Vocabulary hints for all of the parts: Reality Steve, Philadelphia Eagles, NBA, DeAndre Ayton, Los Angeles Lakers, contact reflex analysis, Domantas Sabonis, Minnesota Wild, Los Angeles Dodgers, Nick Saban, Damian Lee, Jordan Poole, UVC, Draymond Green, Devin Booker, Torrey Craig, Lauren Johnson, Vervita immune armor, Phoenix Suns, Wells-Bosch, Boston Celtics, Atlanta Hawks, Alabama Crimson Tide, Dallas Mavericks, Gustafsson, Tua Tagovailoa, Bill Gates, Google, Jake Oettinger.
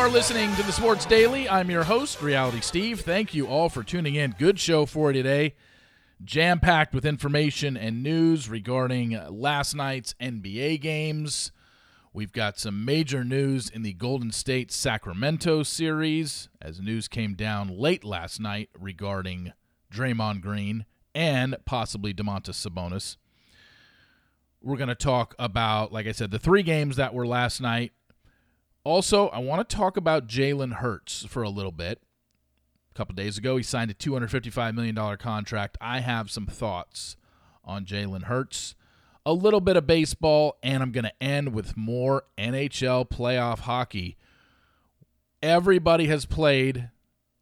are listening to the Sports Daily. I'm your host, Reality Steve. Thank you all for tuning in. Good show for you today. Jam-packed with information and news regarding last night's NBA games. We've got some major news in the Golden State-Sacramento series, as news came down late last night regarding Draymond Green and possibly Domantas Sabonis. We're going to talk about, like I said, the three games that were last night. Also, I want to talk about Jalen Hurts for a little bit. A couple days ago, he signed a $255 million contract. I have some thoughts on Jalen Hurts. A little bit of baseball, and I'm going to end with more NHL playoff hockey. Everybody has played.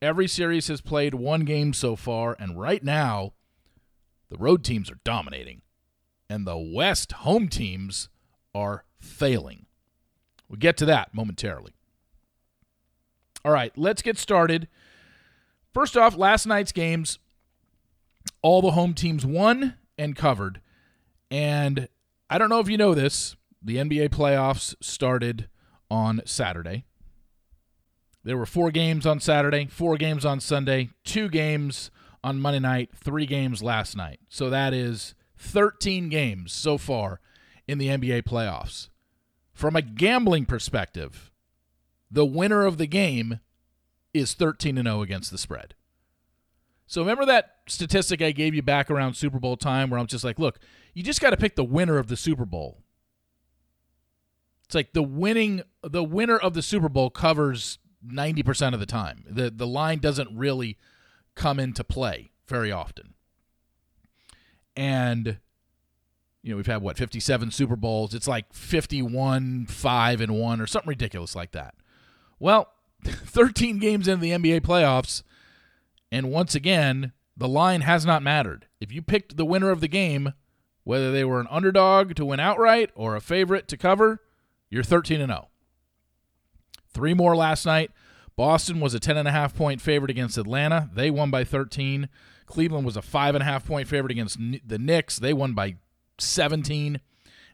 Every series has played one game so far, and right now, the road teams are dominating, and the West home teams are failing. We'll get to that momentarily. All right, let's get started. First off, last night's games, all the home teams won and covered. And I don't know if you know this, the NBA playoffs started on Saturday. There were 4 games on Saturday, 4 games on Sunday, 2 games on Monday night, 3 games last night. So that is 13 games so far in the NBA playoffs. From a gambling perspective, the winner of the game is 13-0 against the spread. So remember that statistic I gave you back around Super Bowl time where I'm just like, look, you just got to pick the winner of the Super Bowl. It's like the winner of the Super Bowl covers 90% of the time. The line doesn't really come into play very often. And, you know, we've had, 57 Super Bowls. It's like 51-5-1 or something ridiculous like that. Well, 13 games into the NBA playoffs, and once again, the line has not mattered. If you picked the winner of the game, whether they were an underdog to win outright or a favorite to cover, you're 13-0. 3 more last night. Boston was a 10.5 point favorite against Atlanta. They won by 13. Cleveland was a 5.5 point favorite against the Knicks. They won by 17.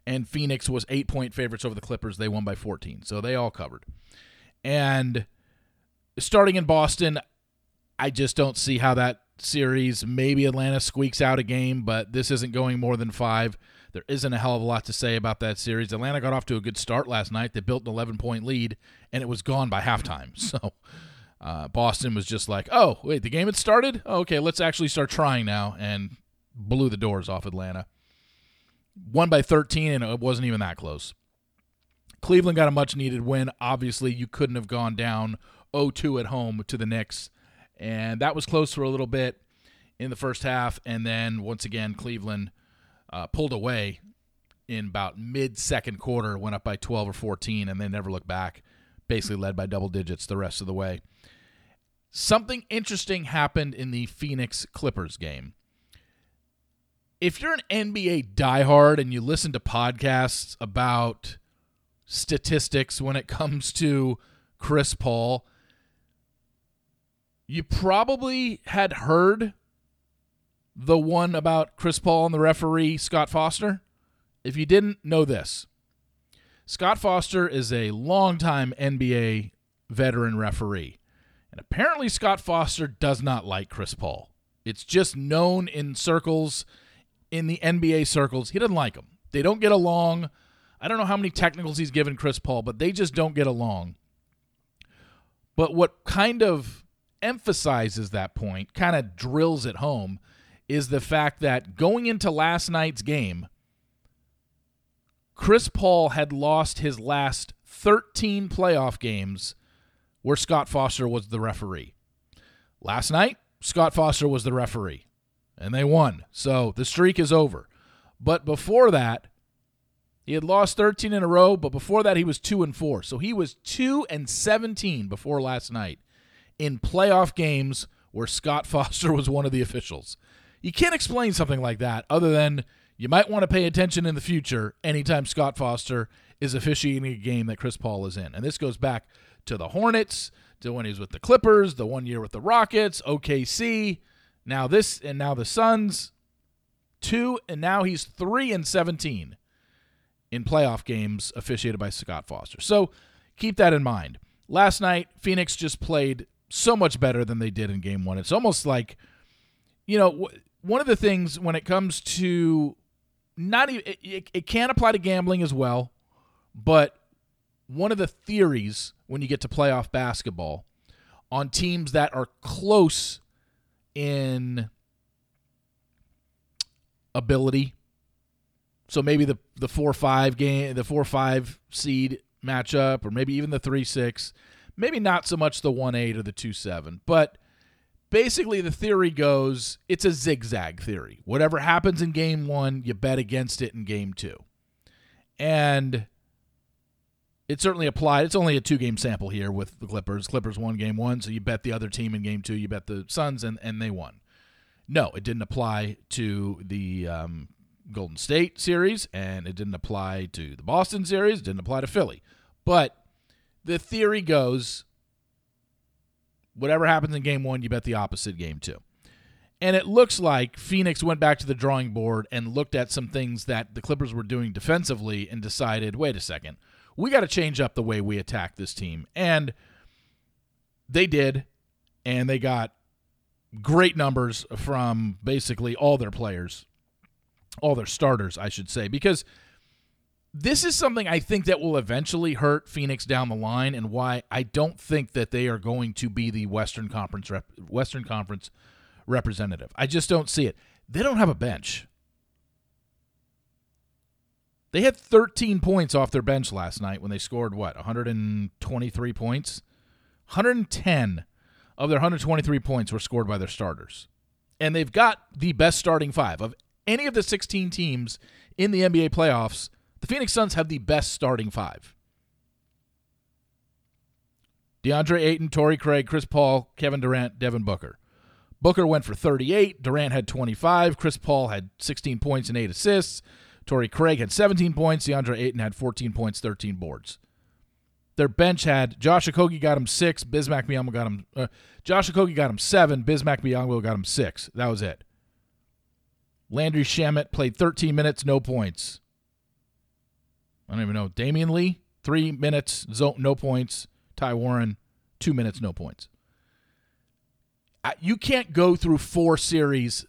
And Phoenix was 8 point favorites over the Clippers. They won by 14. So they all covered. And starting in Boston, I just don't see how that series, maybe Atlanta squeaks out a game, but this isn't going more than 5. There isn't a hell of a lot to say about that series. Atlanta got off to a good start last night. They built an 11-point lead, and it was gone by halftime. So Boston was just like, oh, wait, the game had started? Okay, let's actually start trying now, and blew the doors off Atlanta. Won by 13, and it wasn't even that close. Cleveland got a much-needed win. Obviously, you couldn't have gone down 0-2 at home to the Knicks, and that was close for a little bit in the first half, and then, once again, Cleveland pulled away in about mid-second quarter, went up by 12 or 14, and they never looked back, basically led by double digits the rest of the way. Something interesting happened in the Phoenix Clippers game. If you're an NBA diehard and you listen to podcasts about statistics when it comes to Chris Paul, you probably had heard the one about Chris Paul and the referee, Scott Foster. If you didn't know this, Scott Foster is a longtime NBA veteran referee. And apparently Scott Foster does not like Chris Paul. It's just known in circles, in the NBA circles. He doesn't like him. They don't get along. I don't know how many technicals he's given Chris Paul, but they just don't get along. But what kind of emphasizes that point, kind of drills it home, is the fact that going into last night's game, Chris Paul had lost his last 13 playoff games where Scott Foster was the referee. Last night, Scott Foster was the referee, and they won. So the streak is over. But before that, he had lost 13 in a row, but before that he was 2-4. So he was 2-17 before last night in playoff games where Scott Foster was one of the officials. You can't explain something like that other than you might want to pay attention in the future anytime Scott Foster is officiating a game that Chris Paul is in. And this goes back to the Hornets, to when he was with the Clippers, the one year with the Rockets, OKC, now this, and now the Suns. 2, and now he's 3-17 in playoff games officiated by Scott Foster. So keep that in mind. last night, Phoenix just played so much better than they did in game one. It's almost like, you know, one of the things when it comes to not even it can apply to gambling as well, but one of the theories when you get to playoff basketball on teams that are close in ability, so maybe the 4-5 game, the 4-5 seed matchup, or maybe even the 3-6, maybe not so much the 1-8 or the 2-7, but basically the theory goes, it's a zigzag theory. Whatever happens in game one, you bet against it in game two. And it certainly applied. It's only a two-game sample here with the Clippers. Clippers won game one, so you bet the other team in game two. You bet the Suns, and they won. No, it didn't apply to the Golden State series, and it didn't apply to the Boston series. It didn't apply to Philly. But the theory goes, whatever happens in game one, you bet the opposite game two. And it looks like Phoenix went back to the drawing board and looked at some things that the Clippers were doing defensively and decided, wait a second, we got to change up the way we attack this team. And they did, and they got great numbers from basically all their players, all their starters, I should say, because this is something I think that will eventually hurt Phoenix down the line, and why I don't think that they are going to be the Western Conference representative. I just don't see it. They don't have a bench. They had 13 points off their bench last night when they scored, 123 points? 110 of their 123 points were scored by their starters. And they've got the best starting five. Of any of the 16 teams in the NBA playoffs, the Phoenix Suns have the best starting five. DeAndre Ayton, Torrey Craig, Chris Paul, Kevin Durant, Devin Booker. Booker went for 38. Durant had 25. Chris Paul had 16 points and 8 assists. Torrey Craig had 17 points. DeAndre Ayton had 14 points, 13 boards. Their bench had Josh Okogie got him 6. Bismack Biyombo got him. Josh Okogie got him 7. Bismack Biyombo got him 6. That was it. Landry Shamet played 13 minutes, no points. I don't even know. Damian Lee, 3 minutes, no points. Ty Warren, 2 minutes, no points. You can't go through four series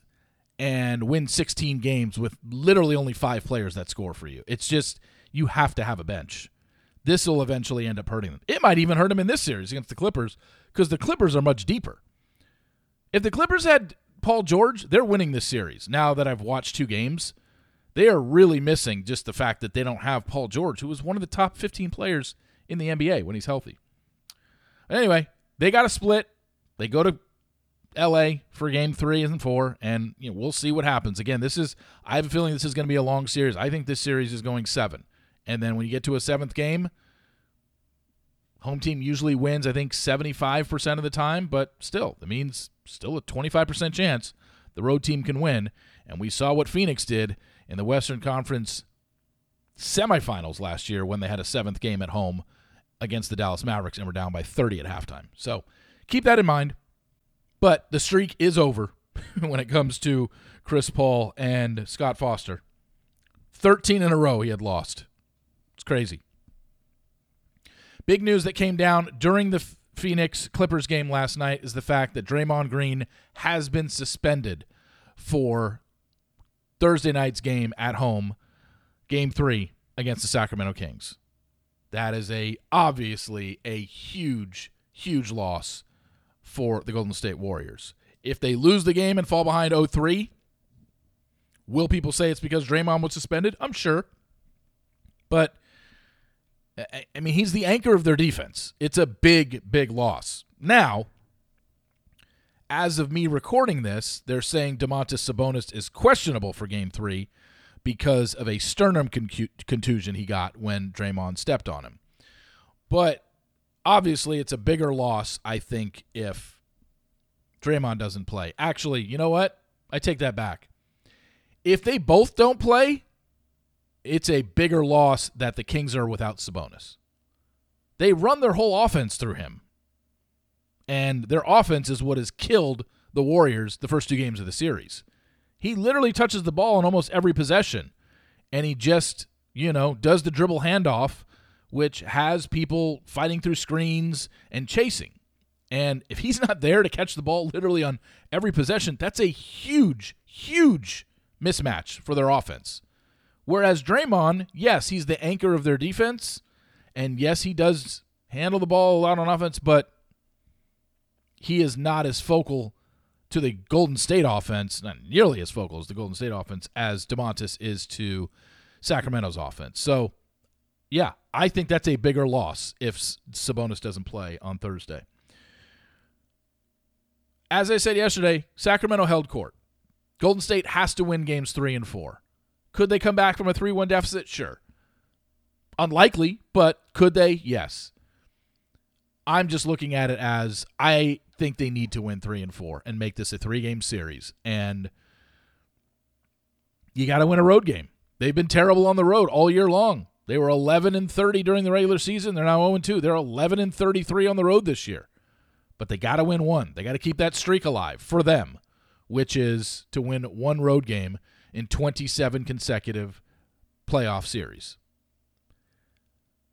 and win 16 games with literally only 5 players that score for you. It's just, you have to have a bench. This will eventually end up hurting them. It might even hurt them in this series against the Clippers, because the Clippers are much deeper. If the Clippers had Paul George, they're winning this series. Now that I've watched 2 games, they are really missing just the fact that they don't have Paul George, who is one of the top 15 players in the NBA when he's healthy. Anyway, they got a split. They go to LA for game 3 and 4, and you know, we'll see what happens. Again, I have a feeling this is going to be a long series. I think this series is going 7. And then when you get to a 7th game, home team usually wins, I think, 75% of the time, but still, that means still a 25% chance the road team can win. And we saw what Phoenix did in the Western Conference semifinals last year when they had a 7th game at home against the Dallas Mavericks and were down by 30 at halftime. So keep that in mind. But the streak is over when it comes to Chris Paul and Scott Foster. 13 in a row he had lost. It's crazy. Big news that came down during the Phoenix Clippers game last night is the fact that Draymond Green has been suspended for Thursday night's game at home, game 3 against the Sacramento Kings. That is obviously a huge, huge loss for the Golden State Warriors. If they lose the game and fall behind 0-3, will people say it's because Draymond was suspended? I'm sure. But, I mean, he's the anchor of their defense. It's a big, big loss. Now, as of me recording this, they're saying Domantas Sabonis is questionable for Game 3 because of a sternum contusion he got when Draymond stepped on him. But obviously it's a bigger loss, I think, if Draymond doesn't play. Actually, you know what? I take that back. If they both don't play, it's a bigger loss that the Kings are without Sabonis. They run their whole offense through him. And their offense is what has killed the Warriors the first 2 games of the series. He literally touches the ball in almost every possession. And he just, you know, does the dribble handoff which has people fighting through screens and chasing. And if he's not there to catch the ball literally on every possession, that's a huge, huge mismatch for their offense. Whereas Draymond, yes, he's the anchor of their defense, and yes, he does handle the ball a lot on offense, but he is not as focal to the Golden State offense, not nearly as focal as the Golden State offense, as Domantas is to Sacramento's offense. So, yeah, I think that's a bigger loss if Sabonis doesn't play on Thursday. As I said yesterday, Sacramento held court. Golden State has to win games 3 and 4. Could they come back from a 3-1 deficit? Sure. Unlikely, but could they? Yes. I'm just looking at it as I think they need to win 3 and 4 and make this a 3-game series. And you got to win a road game. They've been terrible on the road all year long. They were 11-30 during the regular season. They're now 0-2. They're 11-33 on the road this year. But they got to win one. They got to keep that streak alive for them, which is to win one road game in 27 consecutive playoff series.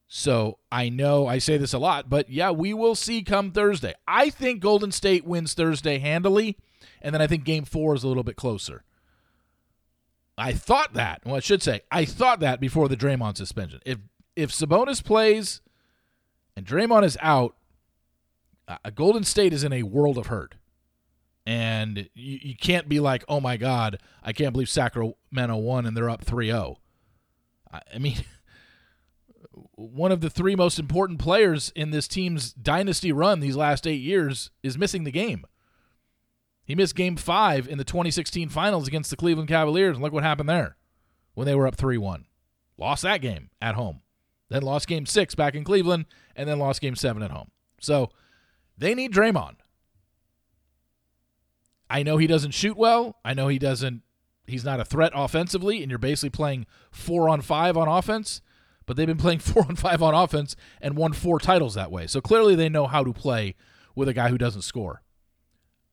So I know I say this a lot, but yeah, we will see come Thursday. I think Golden State wins Thursday handily, and then I think Game 4 is a little bit closer. I thought that. Well, I should say, I thought that before the Draymond suspension. If Sabonis plays and Draymond is out, Golden State is in a world of hurt. And you can't be like, oh my God, I can't believe Sacramento won and they're up 3-0. I mean... One of the three most important players in this team's dynasty run these last 8 years is missing the game. He missed Game 5 in the 2016 finals against the Cleveland Cavaliers, and look what happened there when they were up 3-1. Lost that game at home. Then lost Game 6 back in Cleveland, and then lost Game 7 at home. So they need Draymond. I know he doesn't shoot well. I know he's not a threat offensively, and you're basically playing 4-on-5 on offense. But they've been playing 4-on-5 on offense and won 4 titles that way. So clearly they know how to play with a guy who doesn't score.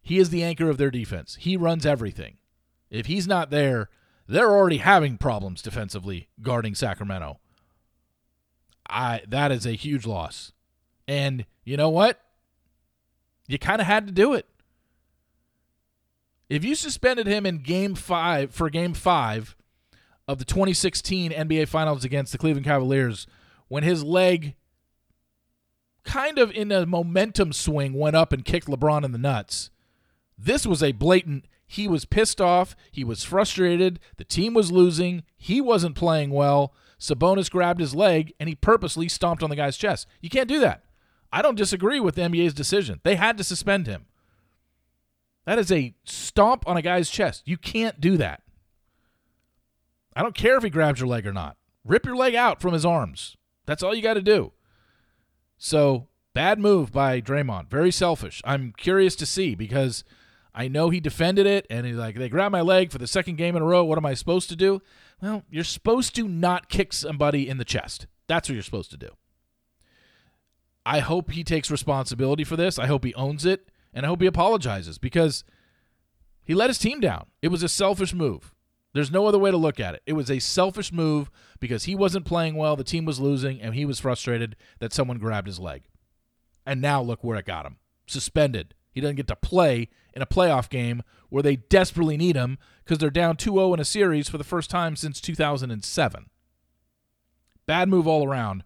He is the anchor of their defense. He runs everything. If he's not there, they're already having problems defensively guarding Sacramento. That is a huge loss. And you know what? You kind of had to do it. If you suspended him in Game 5 of the 2016 NBA Finals against the Cleveland Cavaliers, when his leg kind of in a momentum swing went up and kicked LeBron in the nuts. This was a blatant, he was pissed off, he was frustrated, the team was losing, he wasn't playing well, Sabonis grabbed his leg, and he purposely stomped on the guy's chest. You can't do that. I don't disagree with the NBA's decision. They had to suspend him. That is a stomp on a guy's chest. You can't do that. I don't care if he grabs your leg or not. Rip your leg out from his arms. That's all you got to do. So, bad move by Draymond. Very selfish. I'm curious to see because I know he defended it, and he's like, they grabbed my leg for the second game in a row. What am I supposed to do? Well, you're supposed to not kick somebody in the chest. That's what you're supposed to do. I hope he takes responsibility for this. I hope he owns it, and I hope he apologizes because he let his team down. It was a selfish move. There's no other way to look at it. It was a selfish move because he wasn't playing well, the team was losing, and he was frustrated that someone grabbed his leg. And now look where it got him. Suspended. He doesn't get to play in a playoff game where they desperately need him because they're down 2-0 in a series for the first time since 2007. Bad move all around.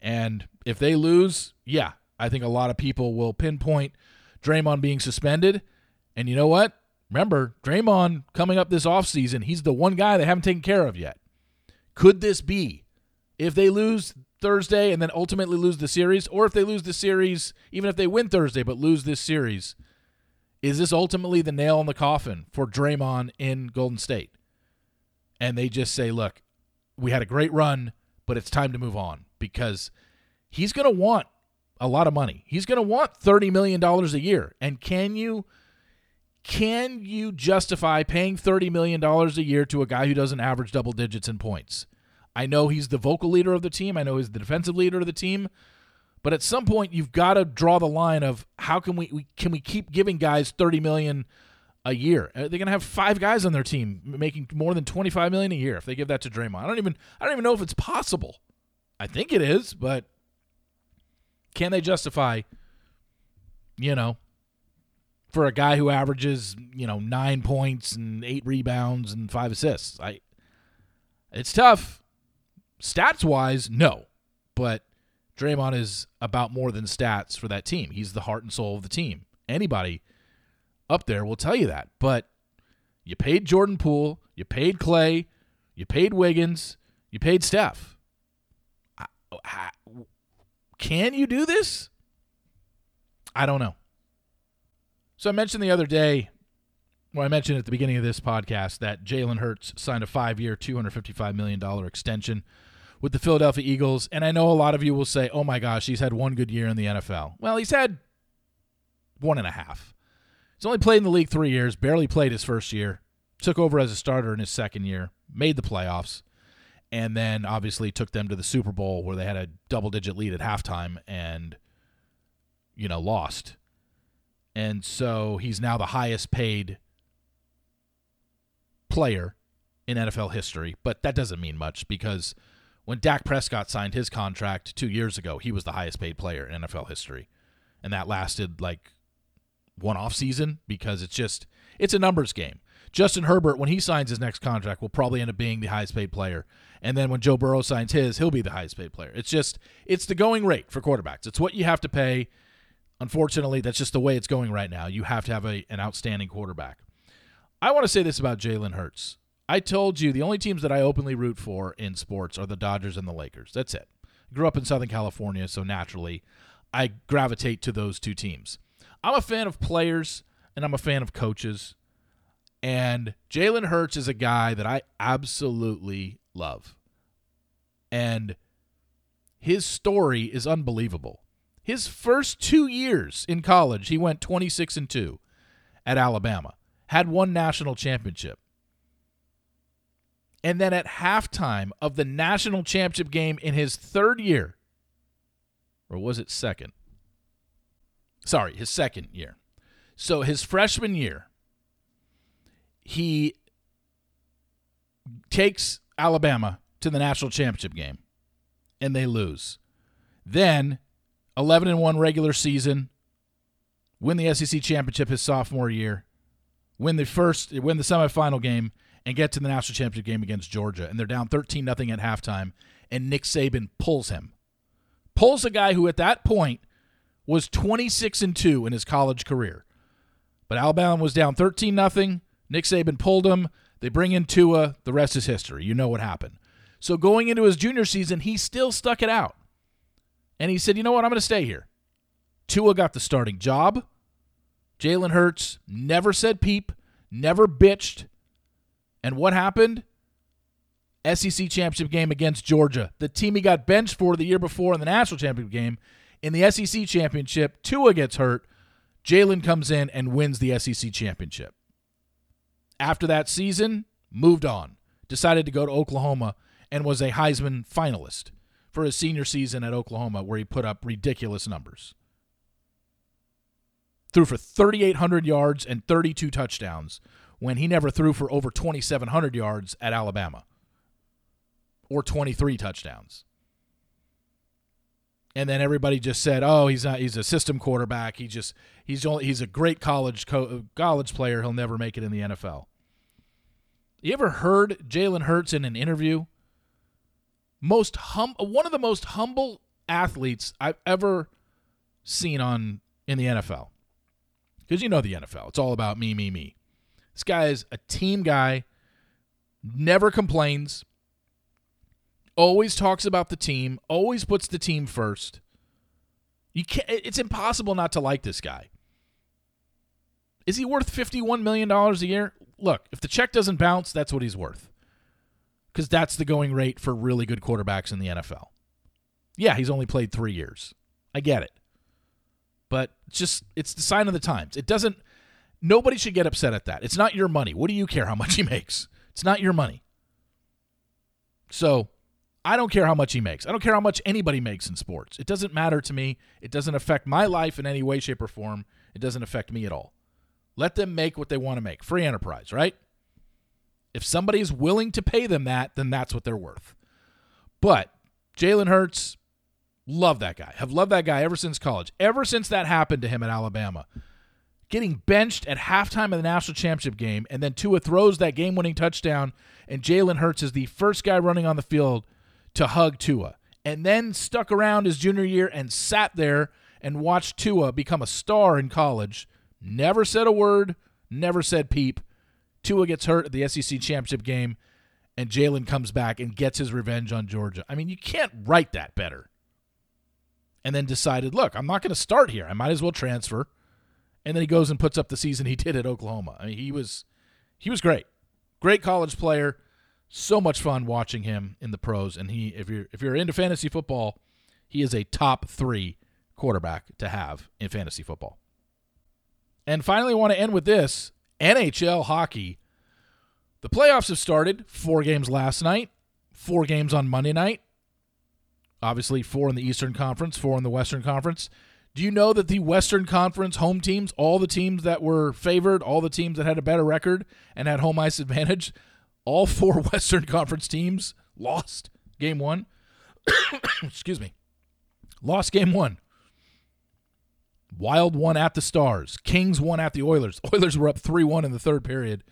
And if they lose, yeah, I think a lot of people will pinpoint Draymond being suspended. And you know what? Remember, Draymond, coming up this offseason, he's the one guy they haven't taken care of yet. Could this be, if they lose Thursday and then ultimately lose the series, or if they lose the series, even if they win Thursday but lose this series, is this ultimately the nail in the coffin for Draymond in Golden State? And they just say, look, we had a great run, but it's time to move on because he's going to want a lot of money. He's going to want $30 million a year. And can you justify paying $30 million a year to a guy who doesn't average double digits in points? I know he's the vocal leader of the team. I know he's the defensive leader of the team. But at some point, you've got to draw the line of how can we keep giving guys $30 million a year? They're going to have 5 guys on their team making more than $25 million a year if they give that to Draymond. I don't even know if it's possible. I think it is, but can they justify, you know, for a guy who averages, you know, 9 points and 8 rebounds and 5 assists? It's tough. Stats-wise, no. But Draymond is about more than stats for that team. He's the heart and soul of the team. Anybody up there will tell you that. But you paid Jordan Poole, you paid Clay, you paid Wiggins, you paid Steph. Can you do this? I don't know. So I mentioned the other day, well, I mentioned at the beginning of this podcast that Jalen Hurts signed a 5-year, $255 million extension with the Philadelphia Eagles. And I know a lot of you will say, oh my gosh, he's had one good year in the NFL. Well, he's had 1.5. He's only played in the league 3 years, barely played his first year, took over as a starter in his second year, made the playoffs, and then obviously took them to the Super Bowl where they had a double-digit lead at halftime and, you know, lost. And so he's now the highest-paid player in NFL history, but that doesn't mean much because when Dak Prescott signed his contract 2 years ago, he was the highest-paid player in NFL history, and that lasted like one offseason because it's a numbers game. Justin Herbert, when he signs his next contract, will probably end up being the highest-paid player. And then when Joe Burrow signs his, he'll be the highest-paid player. It's the going rate for quarterbacks. It's what you have to pay. Unfortunately, that's just the way it's going right now. You have to have an outstanding quarterback. I want to say this about Jalen Hurts. I told you the only teams that I openly root for in sports are the Dodgers and the Lakers. That's it. I grew up in Southern California, so naturally I gravitate to those two teams. I'm a fan of players, and I'm a fan of coaches. And Jalen Hurts is a guy that I absolutely love. And his story is unbelievable. His first 2 years in college, he went 26-2 at Alabama, had won national championship. And then at halftime of the national championship game in his third year, or was it second? Sorry, his second year. So his freshman year, he takes Alabama to the national championship game, and they lose. Then, 11-1 regular season, win the SEC championship his sophomore year, win the semifinal game, and get to the national championship game against Georgia. And they're down 13-0 at halftime, and Nick Saban pulls him. Pulls a guy who at that point was 26-2 in his college career. But Alabama was down 13-0. Nick Saban pulled him. They bring in Tua. The rest is history. You know what happened. So going into his junior season, he still stuck it out. And he said, you know what? I'm going to stay here. Tua got the starting job. Jalen Hurts never said peep, never bitched. And what happened? SEC championship game against Georgia. The team he got benched for the year before in the national championship game. In the SEC championship, Tua gets hurt. Jalen comes in and wins the SEC championship. After that season, moved on. Decided to go to Oklahoma and was a Heisman finalist for his senior season at Oklahoma where he put up ridiculous numbers. Threw for 3,800 yards and 32 touchdowns when he never threw for over 2,700 yards at Alabama or 23 touchdowns. And then everybody just said, "Oh, he's a system quarterback. He's a great college player. He'll never make it in the NFL." You ever heard Jalen Hurts in an interview? One of the most humble athletes I've ever seen in the NFL. Because you know the NFL, it's all about me, me, me. This guy is a team guy. Never complains. Always talks about the team, always puts the team first. It's impossible not to like this guy. Is he worth $51 million a year? Look, if the check doesn't bounce, that's what he's worth. Because that's the going rate for really good quarterbacks in the NFL. Yeah, he's only played 3 years. I get it. But it's the sign of the times. Nobody should get upset at that. It's not your money. What do you care how much he makes? It's not your money. So I don't care how much he makes. I don't care how much anybody makes in sports. It doesn't matter to me. It doesn't affect my life in any way, shape, or form. It doesn't affect me at all. Let them make what they want to make. Free enterprise, right? If somebody is willing to pay them that, then that's what they're worth. But Jalen Hurts, love that guy. Have loved that guy ever since college, ever since that happened to him at Alabama. Getting benched at halftime of the national championship game, and then Tua throws that game-winning touchdown, and Jalen Hurts is the first guy running on the field to hug Tua, and then stuck around his junior year and sat there and watched Tua become a star in college. Never said a word, never said peep. Tua gets hurt at the SEC championship game, and Jalen comes back and gets his revenge on Georgia. I mean, you can't write that better. And then decided, look, I'm not going to start here. I might as well transfer. And then he goes and puts up the season he did at Oklahoma. I mean, he was great. Great college player. So much fun watching him in the pros. And he, if you're into fantasy football, he is a top 3 quarterback to have in fantasy football. And finally, I want to end with this. NHL hockey. The playoffs have started. 4 games last night. 4 games on Monday night. Obviously, 4 in the Eastern Conference, 4 in the Western Conference. Do you know that the Western Conference home teams, all the teams that were favored, all the teams that had a better record and had home ice advantage, all 4 Western Conference teams lost game 1? Excuse me. Lost game 1. Wild won at the Stars. Kings won at the Oilers. Oilers were up 3-1 in the third period.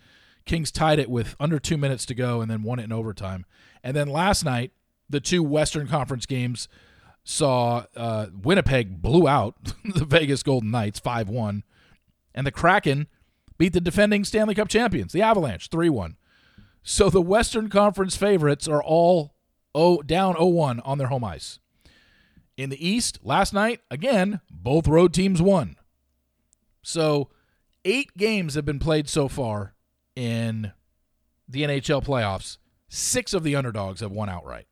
Kings tied it with under 2 minutes to go and then won it in overtime. And then last night, the 2 Western Conference games saw Winnipeg blew out the Vegas Golden Knights 5-1, and the Kraken beat the defending Stanley Cup champions, the Avalanche, 3-1. So the Western Conference favorites are all down 0-1 on their home ice. In the East, last night, again, both road teams won. So 8 games have been played so far in the NHL playoffs. 6 of the underdogs have won outright.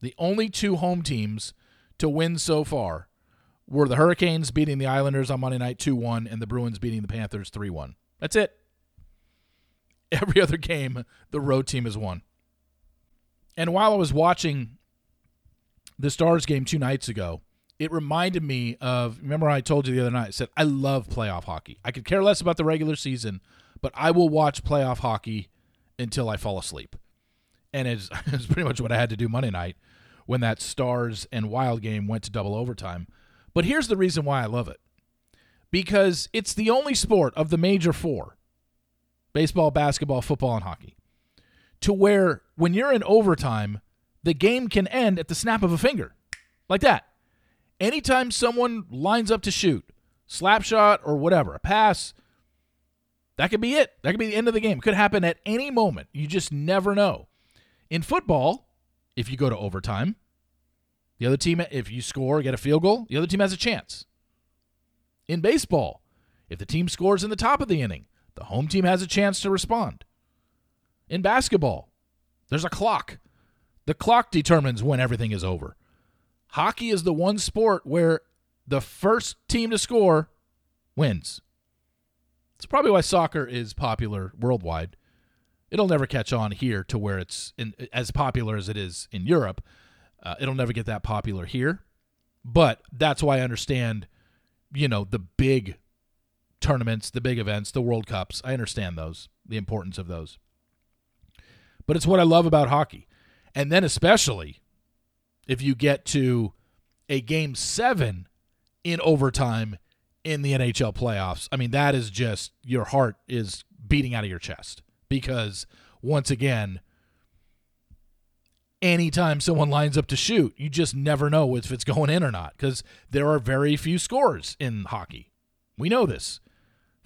The only 2 home teams to win so far were the Hurricanes beating the Islanders on Monday night 2-1 and the Bruins beating the Panthers 3-1. That's it. Every other game, the road team has won. And while I was watching the Stars game 2 nights ago, it reminded me of, remember I told you the other night, I said, I love playoff hockey. I could care less about the regular season, but I will watch playoff hockey until I fall asleep. And it's pretty much what I had to do Monday night when that Stars and Wild game went to double overtime. But here's the reason why I love it. Because it's the only sport of the major 4, baseball, basketball, football, and hockey, to where when you're in overtime, the game can end at the snap of a finger. Like that. Anytime someone lines up to shoot, slap shot or whatever, a pass, that could be it. That could be the end of the game. It could happen at any moment. You just never know. In football, if you go to overtime, the other team, if you score or get a field goal, the other team has a chance. In baseball, if the team scores in the top of the inning, the home team has a chance to respond. In basketball, there's a clock. The clock determines when everything is over. Hockey is the one sport where the first team to score wins. It's probably why soccer is popular worldwide. It'll never catch on here to where it's as popular as it is in Europe. It'll never get that popular here. But that's why I understand, the big tournaments, the big events, the World Cups. I understand those, the importance of those. But it's what I love about hockey. And then especially if you get to a Game 7 in overtime in the NHL playoffs. I mean, that is just, your heart is beating out of your chest. Because, once again, anytime someone lines up to shoot, you just never know if it's going in or not. Because there are very few scores in hockey. We know this.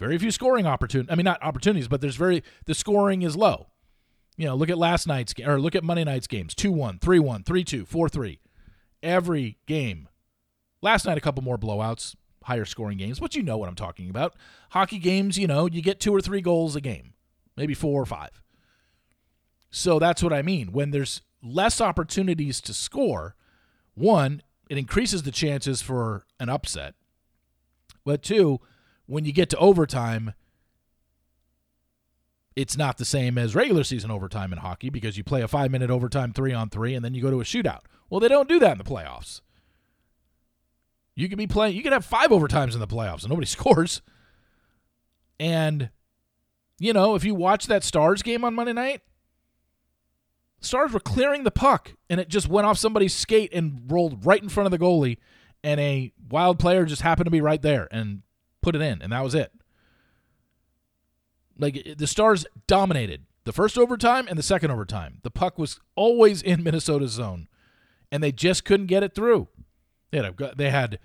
Very few scoring opportunities. I mean, not opportunities, but the scoring is low. Look at last night's game, or look at Monday night's games. 2-1, 3-1, 3-2, 4-3. Every game. Last night, a couple more blowouts, higher scoring games. But you know what I'm talking about. Hockey games, you get 2 or 3 goals a game. Maybe 4 or 5. So that's what I mean. When there's less opportunities to score, one, it increases the chances for an upset. But two, when you get to overtime, it's not the same as regular season overtime in hockey because you play a 5-minute overtime 3-on-3 and then you go to a shootout. Well, they don't do that in the playoffs. You could have 5 overtimes in the playoffs and nobody scores. And if you watch that Stars game on Monday night, Stars were clearing the puck, and it just went off somebody's skate and rolled right in front of the goalie, and a Wild player just happened to be right there and put it in, and that was it. Like, the Stars dominated the first overtime and the second overtime. The puck was always in Minnesota's zone, and they just couldn't get it through. The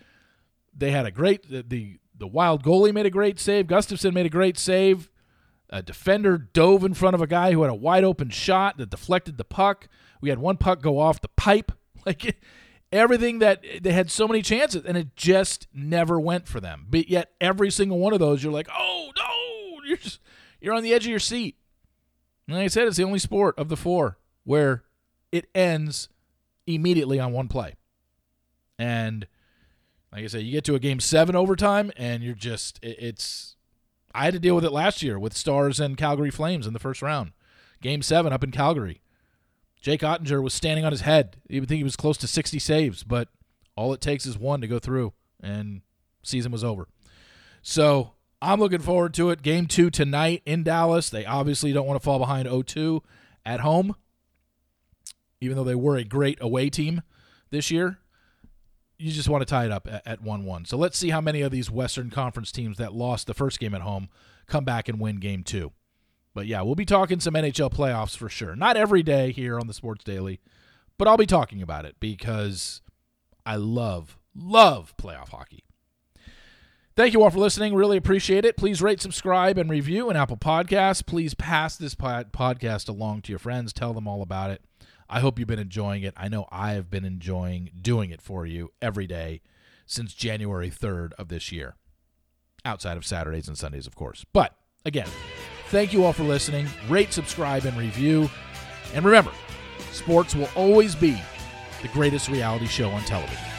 Wild goalie made a great save. Gustafsson made a great save. A defender dove in front of a guy who had a wide-open shot that deflected the puck. We had one puck go off the pipe. Everything that they had, so many chances, and it just never went for them. But yet every single one of those, you're like, oh, no, you're on the edge of your seat. And like I said, it's the only sport of the four where it ends immediately on one play. And like I said, you get to a Game 7 overtime, and you're just – it's – I had to deal with it last year with Stars and Calgary Flames in the first round. Game 7 up in Calgary. Jake Ottinger was standing on his head. You would think he was close to 60 saves, but all it takes is one to go through, and season was over. So I'm looking forward to it. Game 2 tonight in Dallas. They obviously don't want to fall behind 0-2 at home, even though they were a great away team this year. You just want to tie it up at 1-1. So let's see how many of these Western Conference teams that lost the first game at home come back and win Game 2. But, yeah, we'll be talking some NHL playoffs for sure. Not every day here on the Sports Daily, but I'll be talking about it because I love playoff hockey. Thank you all for listening. Really appreciate it. Please rate, subscribe, and review in Apple Podcasts. Please pass this podcast along to your friends. Tell them all about it. I hope you've been enjoying it. I know I have been enjoying doing it for you every day since January 3rd of this year, outside of Saturdays and Sundays, of course. But, again, thank you all for listening. Rate, subscribe, and review. And remember, sports will always be the greatest reality show on television.